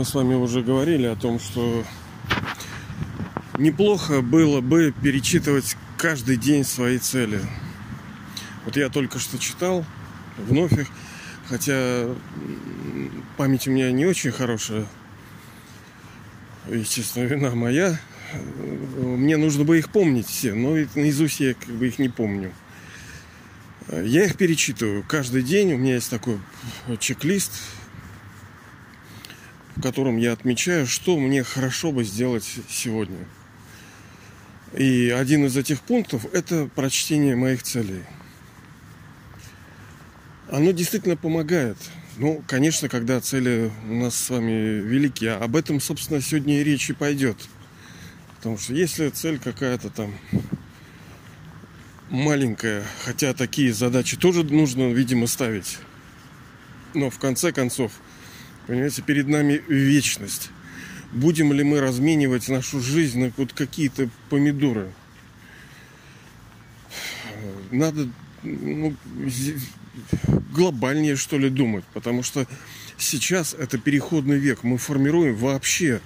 мы с вами уже говорили о том, что неплохо было бы перечитывать каждый день свои цели. Вот я только что читал вновь их, хотя память у меня не очень хорошая, и, честно, вина моя. Мне нужно бы их помнить все, но ведь наизусть я как бы их не помню. Я их перечитываю каждый день. У меня есть такой чек-лист, в котором я отмечаю, что мне хорошо бы сделать сегодня. И один из этих пунктов – это прочтение моих целей. Оно действительно помогает. Ну, конечно, когда цели у нас с вами велики. А об этом, собственно, сегодня и речь и пойдет. Потому что если цель какая-то там маленькая, хотя такие задачи тоже нужно, видимо, ставить. Но в конце концов, понимаете, перед нами вечность. Будем ли мы разменивать нашу жизнь на вот какие-то помидоры? Надо, ну, глобальнее, что ли, думать. Потому что сейчас это переходный век. Мы формируем вообще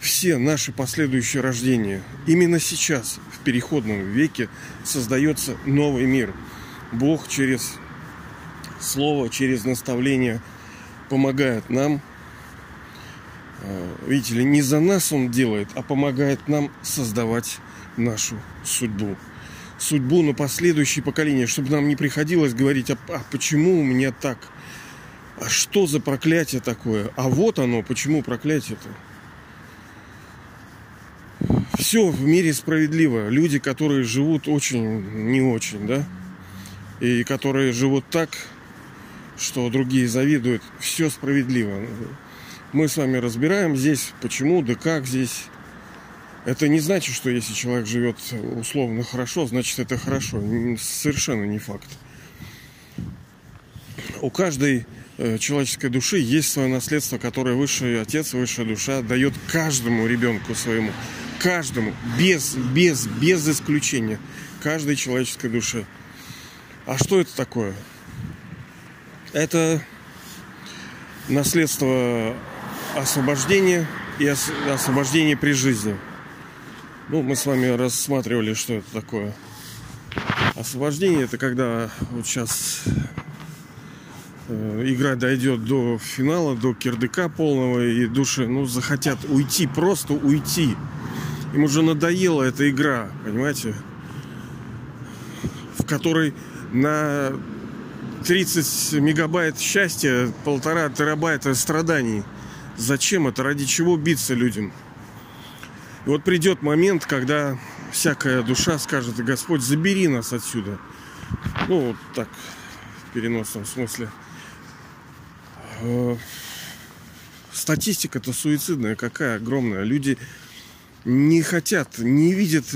все наши последующие рождения. Именно сейчас, в переходном веке, создается новый мир. Бог через слово, через наставление помогает нам. Видите ли, не за нас Он делает, а помогает нам создавать нашу судьбу. Судьбу на последующие поколения, чтобы нам не приходилось говорить, а почему у меня так? А что за проклятие такое? А вот оно, почему проклятие-то? Все в мире справедливо. Люди, которые живут очень, не очень, да? И которые живут так, что другие завидуют. Все справедливо. Мы с вами разбираем здесь, почему, да как здесь. Это не значит, что если человек живет условно хорошо, значит это хорошо. Совершенно не факт. У каждой человеческой души есть свое наследство, которое высший отец, высшая душа дает каждому ребенку своему. Каждому, без исключения, каждой человеческой душе. А что это такое? Это наследство освобождения и освобождения при жизни. Ну, мы с вами рассматривали, что это такое. Освобождение – это когда вот сейчас игра дойдет до финала, до кирдыка полного, и души, ну, захотят уйти, просто уйти. Им уже надоела эта игра, понимаете, в которой на 30 мегабайт счастья 1,5 терабайта страданий. Зачем это? Ради чего биться людям? И вот придет момент, когда всякая душа скажет: Господь, забери нас отсюда. Ну, вот так, в переносном смысле. Статистика-то суицидная какая огромная. Люди не хотят, не видят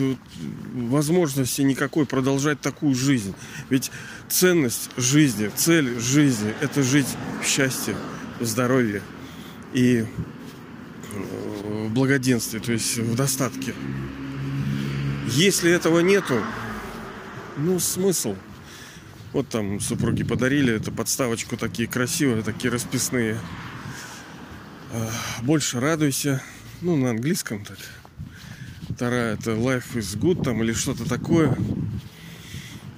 возможности никакой продолжать такую жизнь. Ведь ценность жизни, цель жизни – это жить в счастье, в здоровье и в благоденствии, то есть в достатке. Если этого нету, ну, смысл. Вот там супруги подарили эту подставочку, такие красивые, такие расписные. Больше радуйся. Ну, на английском так. Вторая — это life is good там, или что-то такое.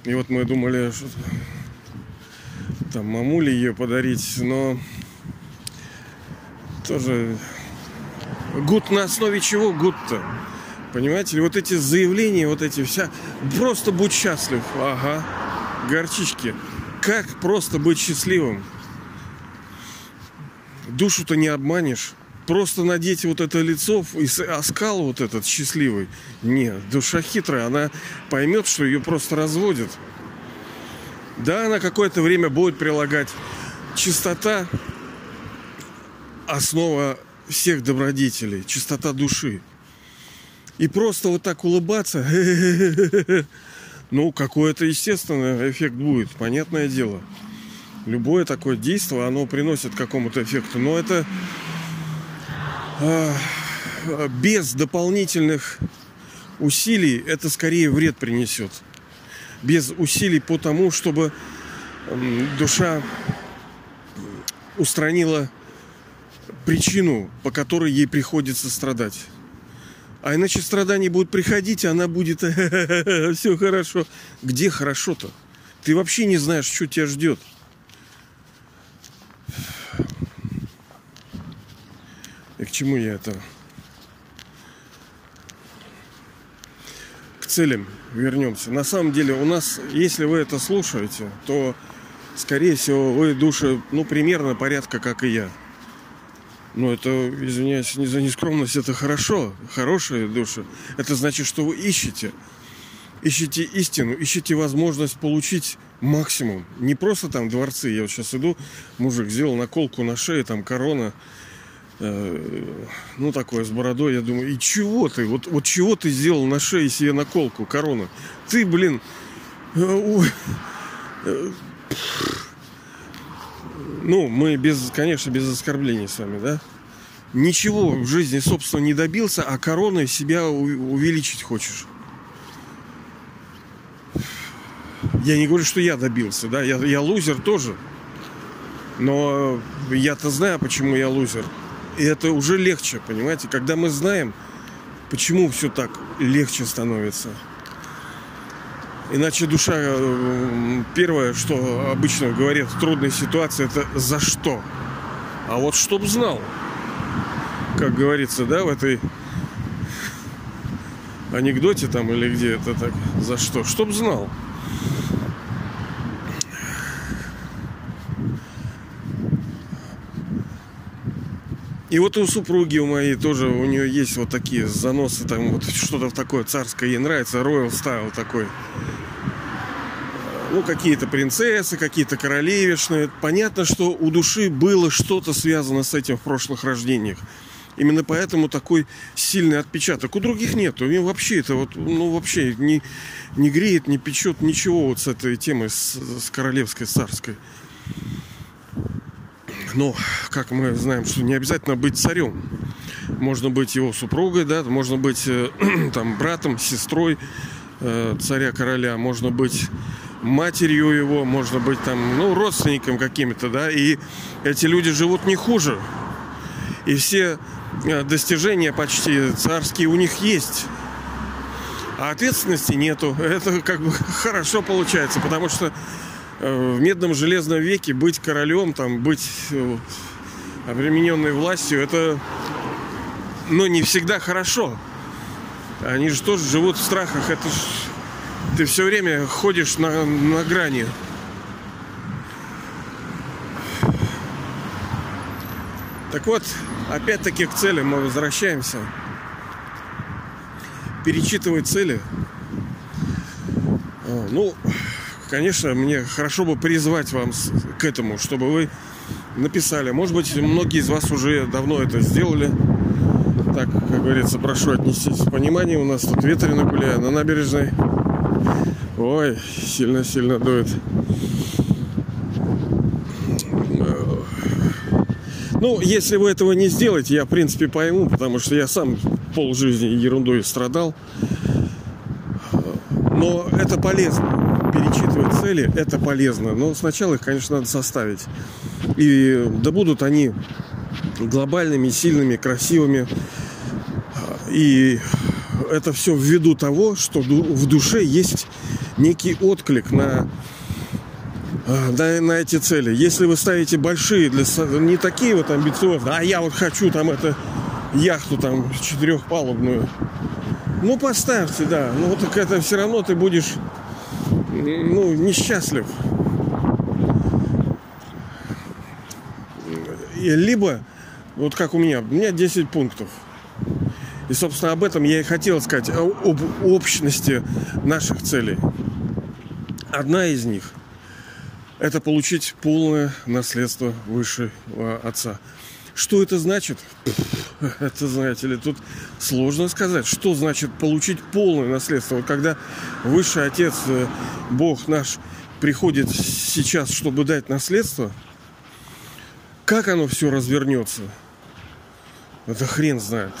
И вот мы думали, что там мамуле ее подарить, но тоже good на основе чего good-то? Понимаете? Вот эти заявления, вот эти вся. Просто будь счастлив. Ага. Горчички. Как просто быть счастливым? Душу-то не обманешь. Просто надеть вот это лицо и оскал вот этот счастливый. Нет, душа хитрая. Она поймет, что ее просто разводят. Да, она какое-то время будет прилагать. Чистота — основа всех добродетелей. Чистота души. И просто вот так улыбаться, ну, какой-то естественный эффект будет, понятное дело. Любое такое действие, оно приносит какому-то эффекту. Но это без дополнительных усилий, это скорее вред принесет. Без усилий по тому, чтобы душа устранила причину, по которой ей приходится страдать. А иначе страдания будут приходить, и она будет все хорошо. Где хорошо-то? Ты вообще не знаешь, что тебя ждет. И к чему я это? К целям вернемся. На самом деле у нас, если вы это слушаете, то, скорее всего, вы души, ну, примерно порядка, как и я. Ну, это, извиняюсь не за нескромность, это хорошо, хорошие души. Это значит, что вы ищете. Ищите истину, ищите возможность получить максимум. Не просто там дворцы. Я вот сейчас иду, мужик сделал наколку на шее, там корона, ну, такое, с бородой. Я думаю, и чего ты? Вот чего ты сделал на шее себе наколку, корона? Ты, блин, ой... Ну, мы, конечно, без оскорблений с вами, да? Ничего в жизни, собственно, не добился, а короной себя увеличить хочешь. Я не говорю, что я добился, да? Я лузер тоже. Но я-то знаю, почему я лузер. И это уже легче, понимаете? Когда мы знаем, почему все так легче становится. Иначе душа, первое, что обычно говорят в трудной ситуации, это за что. А вот чтоб знал, как говорится, да, в этой анекдоте там или где это так, за что, чтоб знал. И вот у супруги у моей тоже, у нее есть вот такие заносы, там вот что-то такое царское ей нравится, royal style такой. Ну, какие-то принцессы, какие-то королевишные. Понятно, что у души было что-то связано с этим в прошлых рождениях. Именно поэтому такой сильный отпечаток. У других нет. У меня вообще это вот, ну, вообще не греет, не печет ничего вот с этой темой, с королевской, царской. Но, как мы знаем, что не обязательно быть царем. Можно быть его супругой, да, можно быть там братом, сестрой царя-короля, можно быть матерью его, можно быть там, ну, родственником каким-то, да, и эти люди живут не хуже. И все достижения почти царские у них есть. А ответственности нету. Это как бы хорошо получается, потому что в медном железном веке быть королем, там, быть обремененной властью, это, ну, не всегда хорошо. Они же тоже живут в страхах. Это ж... Ты все время ходишь на грани. Так вот, опять-таки к цели мы возвращаемся. Перечитывать цели. Ну, конечно, мне хорошо бы призвать вам к этому, чтобы вы написали. Может быть, многие из вас уже давно это сделали. Так, как говорится, прошу отнестись с пониманием. У нас тут ветрено, гуляя на набережной. Ой, сильно-сильно дует. Ну, если вы этого не сделаете, я, в принципе, пойму, потому что я сам полжизни ерундой страдал. Но это полезно. Перечитывать цели – это полезно. Но сначала их, конечно, надо составить. И да будут они глобальными, сильными, красивыми. И это все ввиду того, что в душе есть некий отклик на эти цели. Если вы ставите большие, не такие вот амбициозные, а я вот хочу там эту яхту там четырехпалубную, ну поставьте, да, но вот к этому все равно ты будешь, ну, несчастлив. Либо, вот как у меня 10 пунктов. И, собственно, об этом я и хотел сказать, об общности наших целей. Одна из них – это получить полное наследство высшего отца. Что это значит? Это, знаете ли, тут сложно сказать. Что значит получить полное наследство? Вот когда высший отец, Бог наш, приходит сейчас, чтобы дать наследство, как оно все развернется? Это хрен знает.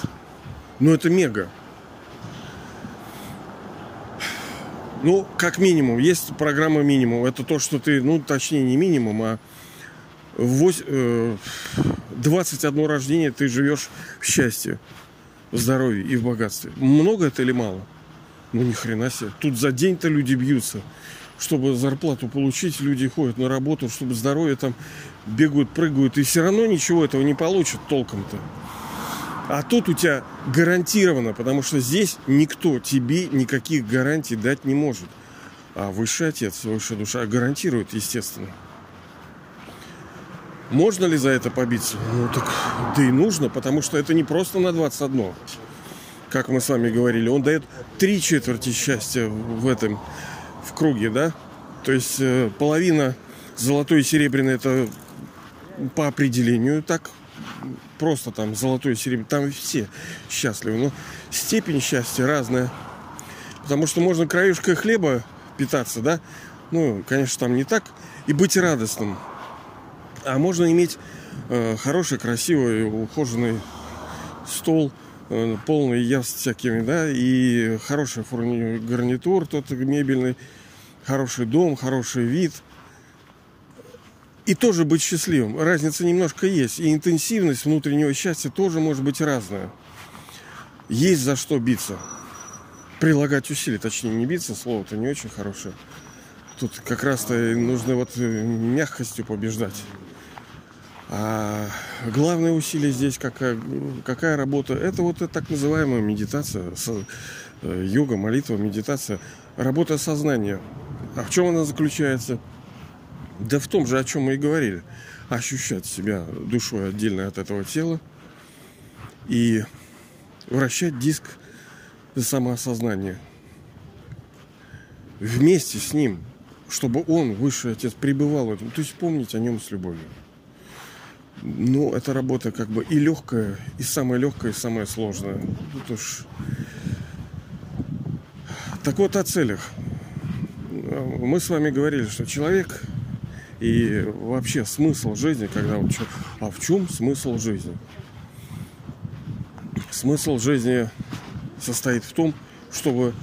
Но это мега. Ну, как минимум, есть программа минимум. Это то, что ты, ну, точнее, не минимум, а 21 рождение ты живешь в счастье, в здоровье и в богатстве. Много это или мало? Ну, ни хрена себе. Тут за день-то люди бьются. Чтобы зарплату получить, люди ходят на работу, чтобы здоровье там бегают, прыгают. И все равно ничего этого не получат толком-то. А тут у тебя гарантированно, потому что здесь никто тебе никаких гарантий дать не может. А высший отец, высшая душа гарантирует, естественно. Можно ли за это побиться? Ну так, да и нужно, потому что это не просто на 21. Как мы с вами говорили, он дает 3/4 счастья в этом, в круге, да? То есть половина золотой и серебряной, это по определению так. Просто там золотой и серебряный, там все счастливы. Но степень счастья разная. Потому что можно краюшкой хлеба питаться, да? Ну, конечно, там не так. И быть радостным. А можно иметь хороший, красивый, ухоженный стол, полный явств всякими, да? И хороший гарнитур, тот мебельный, хороший дом, хороший вид. И тоже быть счастливым. Разница немножко есть. И интенсивность внутреннего счастья тоже может быть разная. Есть за что биться. Прилагать усилия. Точнее, не биться. Слово-то не очень хорошее. Тут как раз-то нужно вот мягкостью побеждать. А главное усилие здесь, какая работа? Это вот так называемая медитация. Йога, молитва, медитация. Работа сознания. А в чем она заключается? Да в том же, о чем мы и говорили. Ощущать себя душой отдельно от этого тела и вращать диск самоосознания вместе с ним, чтобы он, высший отец, пребывал в этом. То есть помнить о нем с любовью. Ну, эта работа как бы и легкая, и самая легкая, и самая сложная. Тут уж... Так вот о целях. Мы с вами говорили, что человек... И вообще смысл жизни, когда вот человек... А в чем смысл жизни? Смысл жизни состоит в том, чтобы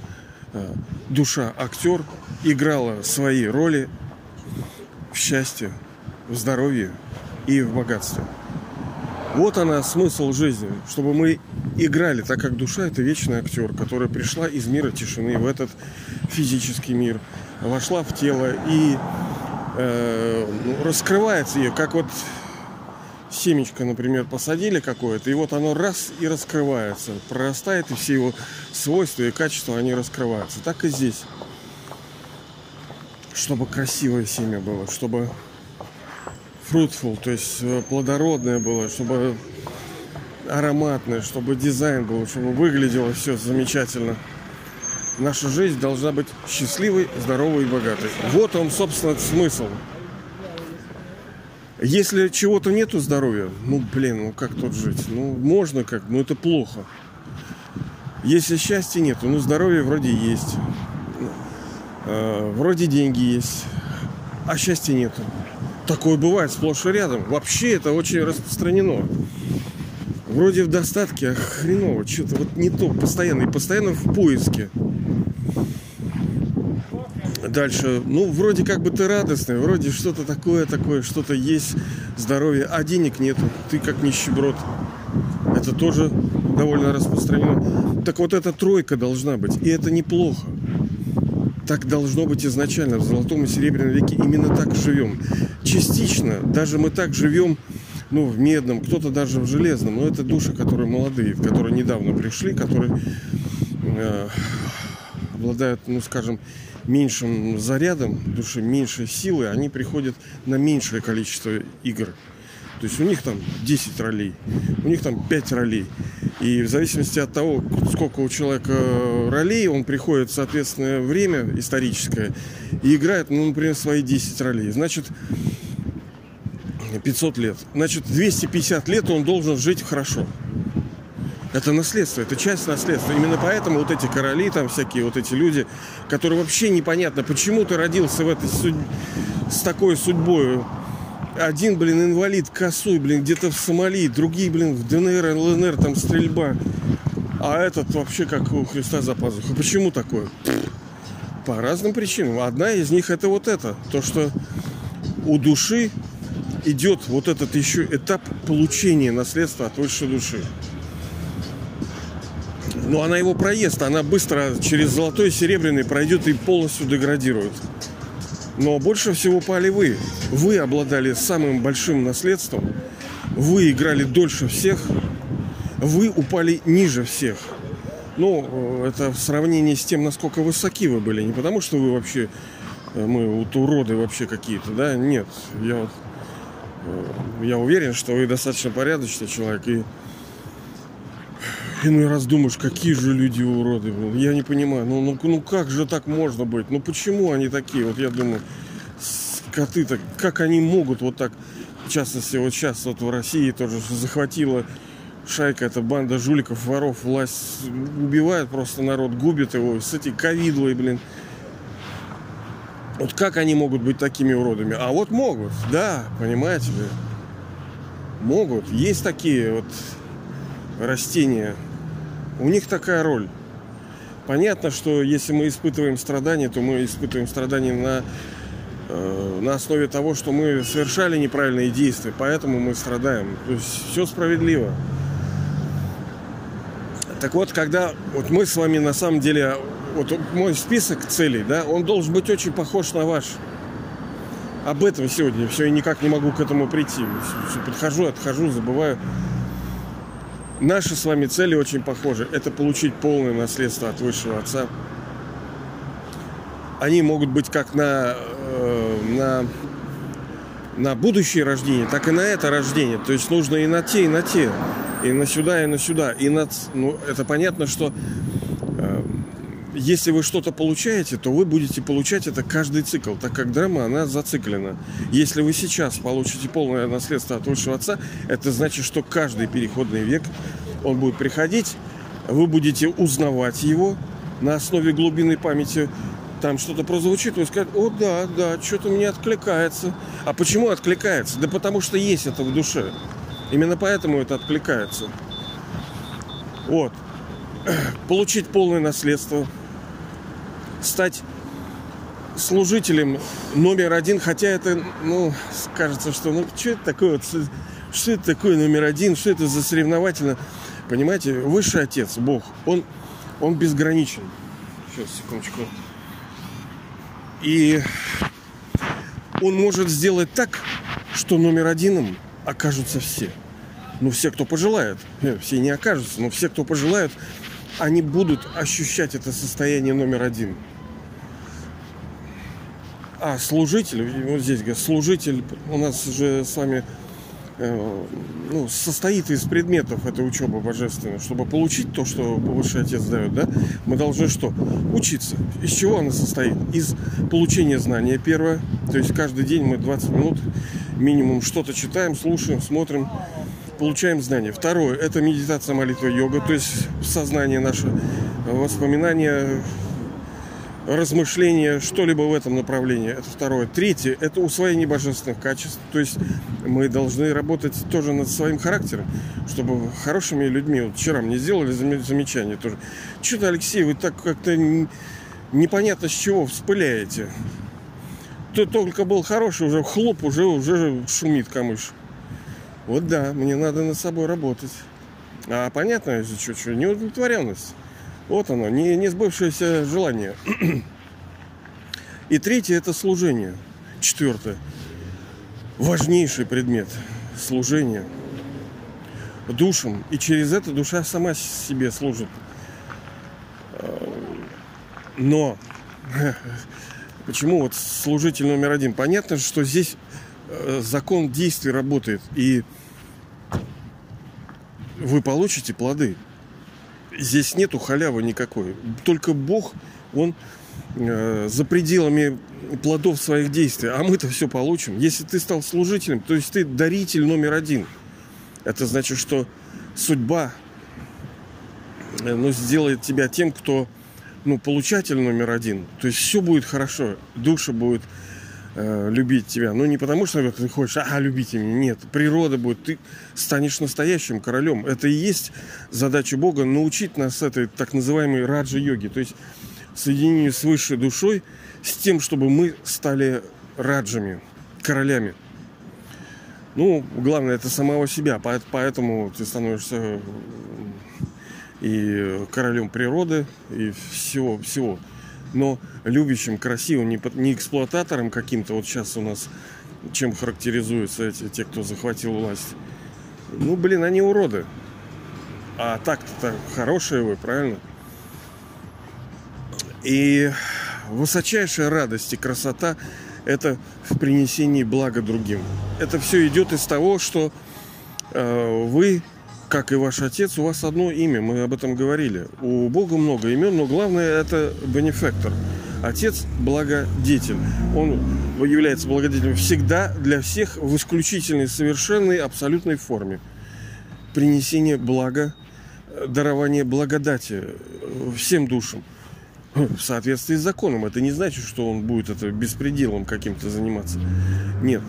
душа-актер играла свои роли в счастье, в здоровье и в богатстве. Вот она, смысл жизни. Чтобы мы играли, так как душа – это вечный актер, которая пришла из мира тишины в этот физический мир, вошла в тело и... раскрывается ее, как вот семечко, например, посадили какое-то, и вот оно раз и раскрывается, прорастает, и все его свойства и качества, они раскрываются. Так и здесь. Чтобы красивое семя было, чтобы fruitful, то есть плодородное было, чтобы ароматное, чтобы дизайн был, чтобы выглядело все замечательно. Наша жизнь должна быть счастливой, здоровой и богатой. Вот он, собственно, смысл. Если чего-то нету здоровья, ну, блин, ну как тут жить? Ну, можно как, но это плохо. Если счастья нету, ну, здоровье вроде есть. Вроде деньги есть, а счастья нету. Такое бывает сплошь и рядом. Вообще это очень распространено. Вроде в достатке, а хреново, что-то вот не то, постоянно, и постоянно в поиске. Дальше, ну, вроде как бы ты радостный, вроде что-то такое, что-то есть, здоровье, а денег нету, ты как нищеброд. Это тоже довольно распространено. Так вот, эта тройка должна быть, и это неплохо. Так должно быть изначально, в золотом и серебряном веке именно так живем. Частично, даже мы так живем, ну, в медном, кто-то даже в железном. Но это души, которые молодые, которые недавно пришли, которые обладают, ну, скажем, меньшим зарядом души, меньшей силы. Они приходят на меньшее количество игр. То есть у них там 10 ролей, у них там 5 ролей. И в зависимости от того, сколько у человека ролей, он приходит в соответственное время историческое и играет, ну, например, свои 10 ролей. Значит... 500 лет. Значит, 250 лет он должен жить хорошо. Это наследство, это часть наследства. Именно поэтому вот эти короли, там всякие вот эти люди, которые вообще непонятно, почему ты родился в этой с такой судьбой. Один, блин, инвалид, косой, блин, где-то в Сомали, другие, блин, в ДНР, ЛНР, там стрельба. А этот вообще как у Христа за пазухой. Почему такое? По разным причинам. Одна из них это вот это. То, что у души идет вот этот еще этап получения наследства от высшей души. Но она его проест, она быстро через золотой и серебряный пройдет и полностью деградирует. Но больше всего пали вы. Вы обладали самым большим наследством, вы играли дольше всех, вы упали ниже всех. Ну, это в сравнении с тем, насколько высоки вы были. Не потому, что вы вообще, мы вот уроды вообще какие-то, да? Нет, я уверен, что вы достаточно порядочный человек. И иной раз думаешь, какие же люди уроды. Я не понимаю, ну как же так можно быть? Ну почему они такие? Вот я думаю, скоты-то, как они могут вот так? В частности, вот сейчас вот в России тоже захватило... Шайка, это банда жуликов, воров, власть убивает просто народ, губит его. С эти ковидлы, блин. Вот как они могут быть такими уродами? А вот могут, да, понимаете ли. Могут. Есть такие вот растения. У них такая роль. Понятно, что если мы испытываем страдания, то мы испытываем страдания на основе того, что мы совершали неправильные действия. Поэтому мы страдаем. То есть все справедливо. Так вот, когда вот мы с вами на самом деле, вот мой список целей, да, он должен быть очень похож на ваш. Об этом сегодня все, и никак не могу к этому прийти. Все подхожу, отхожу, забываю. Наши с вами цели очень похожи. Это получить полное наследство от высшего отца. Они могут быть как на будущее рождение, так и на это рождение. То есть нужно и на те, и на те. И на сюда, и на сюда. И на... Ну, это понятно, что если вы что-то получаете, то вы будете получать это каждый цикл, так как драма, она зациклена. Если вы сейчас получите полное наследство от высшего отца, это значит, что каждый переходный век он будет приходить, вы будете узнавать его на основе глубины памяти. Там что-то прозвучит, вы скажете: о, да, да, что-то мне откликается. А почему откликается? Да потому что есть это в душе. Именно поэтому это откликается. Вот. Получить полное наследство. Стать служителем номер один. Хотя это, ну, кажется, что, ну, что это такое? Что это такое номер один? Что это за соревновательно? Понимаете, высший отец, Бог, он безграничен. Сейчас, секундочку. И он может сделать так, что номер одином окажутся все. Ну, все, кто пожелает. Нет, все не окажутся, но все, кто пожелает, они будут ощущать это состояние номер один. А служитель, вот здесь, служитель у нас же с вами ну, состоит из предметов этой учебы божественной. Чтобы получить то, что высший отец дает, да, мы должны что? Учиться. Из чего она состоит? Из получения знания первое. То есть каждый день мы 20 минут минимум что-то читаем, слушаем, смотрим, получаем знания. Второе — это медитация, молитва, йога. То есть сознание наше, воспоминания, размышления, что-либо в этом направлении. Это второе. Третье — это усвоение божественных качеств. То есть мы должны работать тоже над своим характером, чтобы хорошими людьми. Вот вчера мне сделали замечание тоже. Что-то, Алексей, вы так как-то непонятно с чего вспыляете. Ты только был хороший, уже хлоп, уже шумит камыш. Вот да, мне надо над собой работать. А понятно, если что, неудовлетворенность. Вот оно, не сбывшееся желание. И третье — это служение. Четвертое. Важнейший предмет. Служение душам. И через это душа сама себе служит. Но почему вот служитель номер один? Понятно, что здесь закон действий работает. И вы получите плоды. Здесь нету халявы никакой. Только Бог, Он за пределами плодов своих действий. А мы-то все получим. Если ты стал служителем, то есть ты даритель номер один. Это значит, что судьба, ну, сделает тебя тем, кто, ну, получатель номер один. То есть все будет хорошо. Душа будет любить тебя. Ну, не потому, что ты хочешь, любите меня. Нет, природа будет. Ты станешь настоящим королем. Это и есть задача Бога — научить нас этой так называемой раджа-йоги. То есть соединению с высшей душой, с тем, чтобы мы стали раджами, королями. Ну, главное, это самого себя. Поэтому ты становишься и королем природы, и всего. Но любящим, красивым, не эксплуататором каким-то. Вот сейчас у нас чем характеризуются те, кто захватил власть. Ну, блин, они уроды. А так-то хорошие вы, правильно? И высочайшая радость и красота — это в принесении блага другим. Это все идет из того, что вы, как и ваш отец, у вас одно имя. Мы об этом говорили. У Бога много имен, но главное — это бенефактор. Отец – благодетель. Он является благодетелем всегда, для всех, в исключительной, совершенной, абсолютной форме. Принесение блага, дарование благодати всем душам в соответствии с законом. Это не значит, что он будет это беспределом каким-то заниматься. Нет,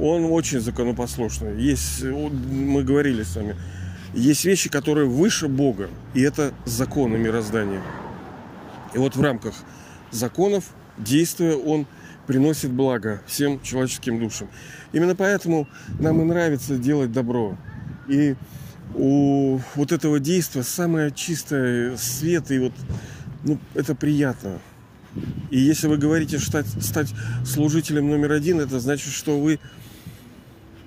он очень законопослушный. Есть, мы говорили с вами, есть вещи, которые выше Бога, и это законы мироздания. И вот в рамках законов, действуя, он приносит благо всем человеческим душам. Именно поэтому нам и нравится делать добро. И у вот этого действия самое чистое свет, и вот, ну, это приятно. И если вы говорите стать служителем номер один, это значит, что вы,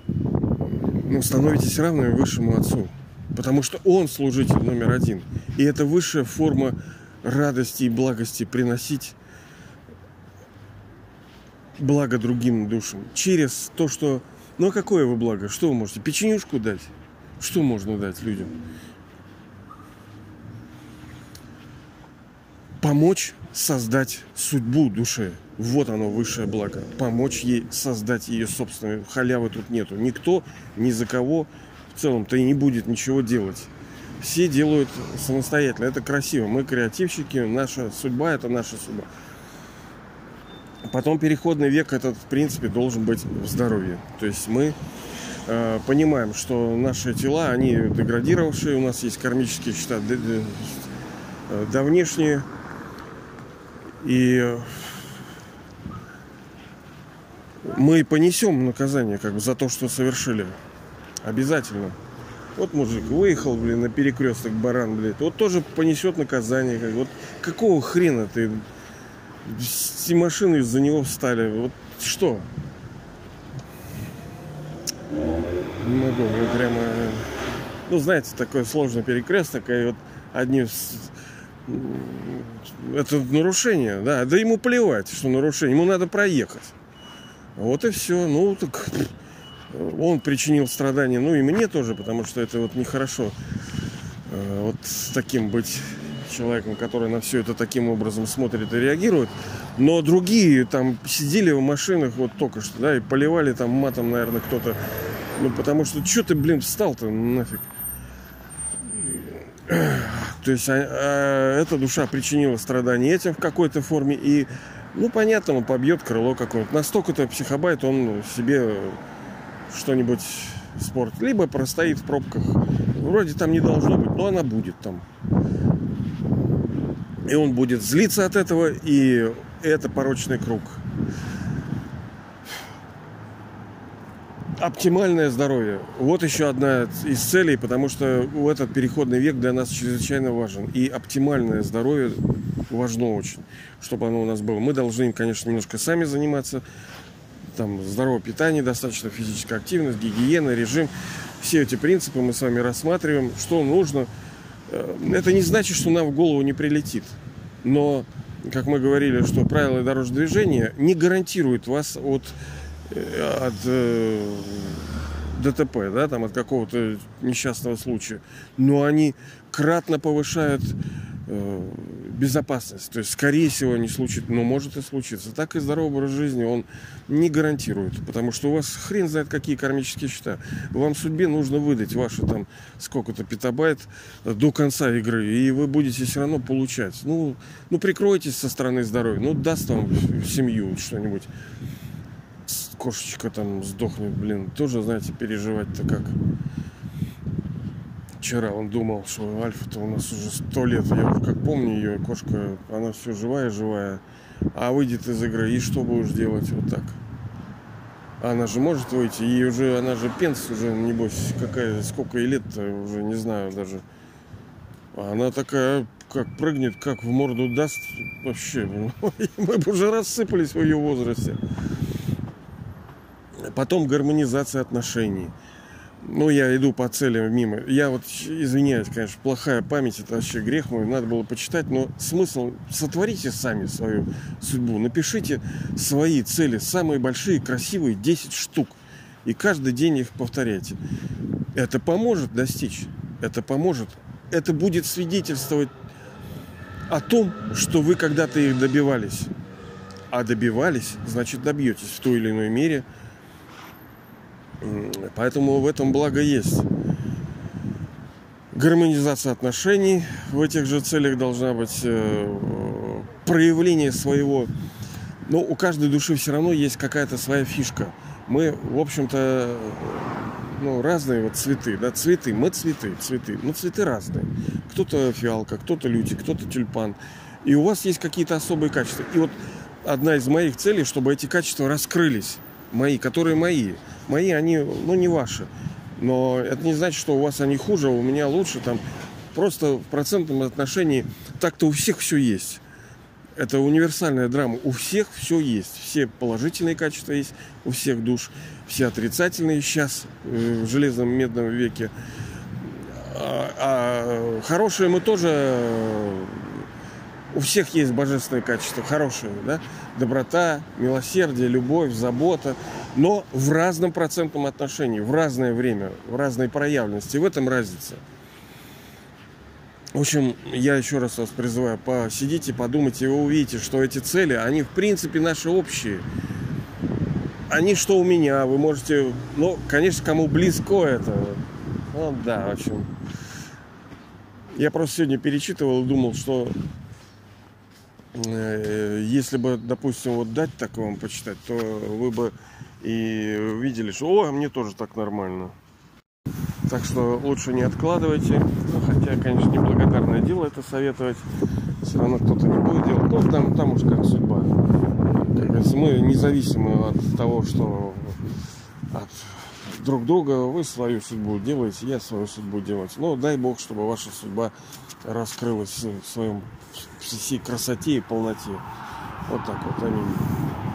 ну, становитесь равными высшему отцу. Потому что он служитель номер один. И это высшая форма радости и благости — приносить благо другим душам. Через то, что... Ну, а какое вы благо? Что вы можете? Печенюшку дать? Что можно дать людям? Помочь создать судьбу душе. Вот оно, высшее благо. Помочь ей создать ее собственную. Халявы тут нету. Никто, ни за кого в целом-то и не будет ничего делать. Все делают самостоятельно. Это красиво. Мы креативщики. Наша судьба – это наша судьба. Потом переходный век этот, в принципе, должен быть в здоровье. То есть мы понимаем, что наши тела, они деградировавшие. У нас есть кармические счета давнешние. И мы понесем наказание как бы за то, что совершили. Обязательно. Вот мужик выехал, блин, на перекресток, баран, блин. Вот тоже понесет наказание. Как бы. Вот какого хрена ты... Все машины из-за него встали. Вот что? Не могу, прямо... Ну, знаете, такой сложный перекресток. И вот одни... Это нарушение, да. Да ему плевать, что нарушение. Ему надо проехать. Вот и все. Ну, так... Он причинил страдания, ну и мне тоже, потому что это вот нехорошо. Вот таким быть человеком, который на все это таким образом смотрит и реагирует. Но другие там сидели в машинах вот только что, да, и поливали там матом, наверное, кто-то. Ну, потому что, что ты, блин, встал-то нафиг? То есть эта душа причинила страдания этим в какой-то форме. И, ну, понятно, он побьет крыло какое-то. Настолько-то психобайт он себе... что-нибудь спорт, либо простоит в пробках, вроде там не должно быть, но она будет там, и он будет злиться от этого, и это порочный круг. Оптимальное здоровье — вот еще одна из целей, потому что этот переходный век для нас чрезвычайно важен, и оптимальное здоровье важно очень, чтобы оно у нас было. Мы должны им, конечно, немножко сами заниматься. Там здоровое питание, достаточно физическая активность, гигиена, режим. Все эти принципы мы с вами рассматриваем, что нужно. Это не значит, что нам в голову не прилетит. Но, как мы говорили, что правила дорожного движения не гарантируют вас от ДТП, да, там, от какого-то несчастного случая. Но они кратно повышают безопасность. То есть, скорее всего, не случится, но может и случиться. Так и здоровый образ жизни он не гарантирует, потому что у вас хрен знает какие кармические счета. Вам судьбе нужно выдать ваши там сколько-то петабайт до конца игры, и вы будете все равно получать. Ну прикройтесь со стороны здоровья, ну даст вам семью что-нибудь. Кошечка там сдохнет, блин, тоже, знаете, переживать-то как. Вчера он думал, что Альфа-то у нас уже 100 лет, я уже как помню ее, кошка, она все живая-живая, а выйдет из игры, и что будешь делать вот так? Она же может выйти, и уже она же пенс уже, небось, какая, сколько ей лет, уже не знаю даже. Она такая, как прыгнет, как в морду даст, вообще. Мы бы уже рассыпались в ее возрасте. Потом гармонизация отношений. Ну, я иду по целям мимо. Я вот, извиняюсь, конечно, плохая память, это вообще грех мой, надо было почитать, но смысл, сотворите сами свою судьбу, напишите свои цели, самые большие, красивые, 10 штук, и каждый день их повторяйте. Это поможет достичь, это поможет, это будет свидетельствовать о том, что вы когда-то их добивались. А добивались, значит, добьетесь в той или иной мере. Поэтому в этом благо есть. Гармонизация отношений в этих же целях должна быть, проявление своего. Но у каждой души все равно есть какая-то своя фишка. Мы, в общем-то, ну, разные вот цветы, да, цветы, мы цветы, но цветы разные. Кто-то фиалка, кто-то лютик, кто-то тюльпан. И у вас есть какие-то особые качества. И вот одна из моих целей, чтобы эти качества раскрылись. Мои, которые мои. Мои, они, ну, не ваши. Но это не значит, что у вас они хуже, а у меня лучше. Там просто в процентном отношении так-то у всех все есть. Это универсальная драма. У всех все есть. Все положительные качества есть у всех душ. Все отрицательные сейчас в железном медном веке. А хорошие мы тоже... У всех есть божественные качества, хорошие, да? Доброта, милосердие, любовь, забота, но в разном процентном отношении, в разное время, в разной проявленности. В этом разница. В общем, я еще раз вас призываю, посидите, подумайте, и вы увидите, что эти цели, они в принципе наши общие. Они что у меня, вы можете, ну, конечно, кому близко это. Ну, да, в общем. Я просто сегодня перечитывал и думал, что... Если бы, допустим, вот дать так вам почитать, то вы бы и увидели, что «О, мне тоже так нормально». Так что лучше не откладывайте. Ну, хотя, конечно, неблагодарное дело это советовать. Все равно кто-то не будет делать. Ну, там уж как судьба. Как говорится, мы независимы от того, что от друг друга. Вы свою судьбу делаете, я свою судьбу делаю. Но дай Бог, чтобы ваша судьба раскрылась в своей красоте и полноте. Вот так вот, аминь.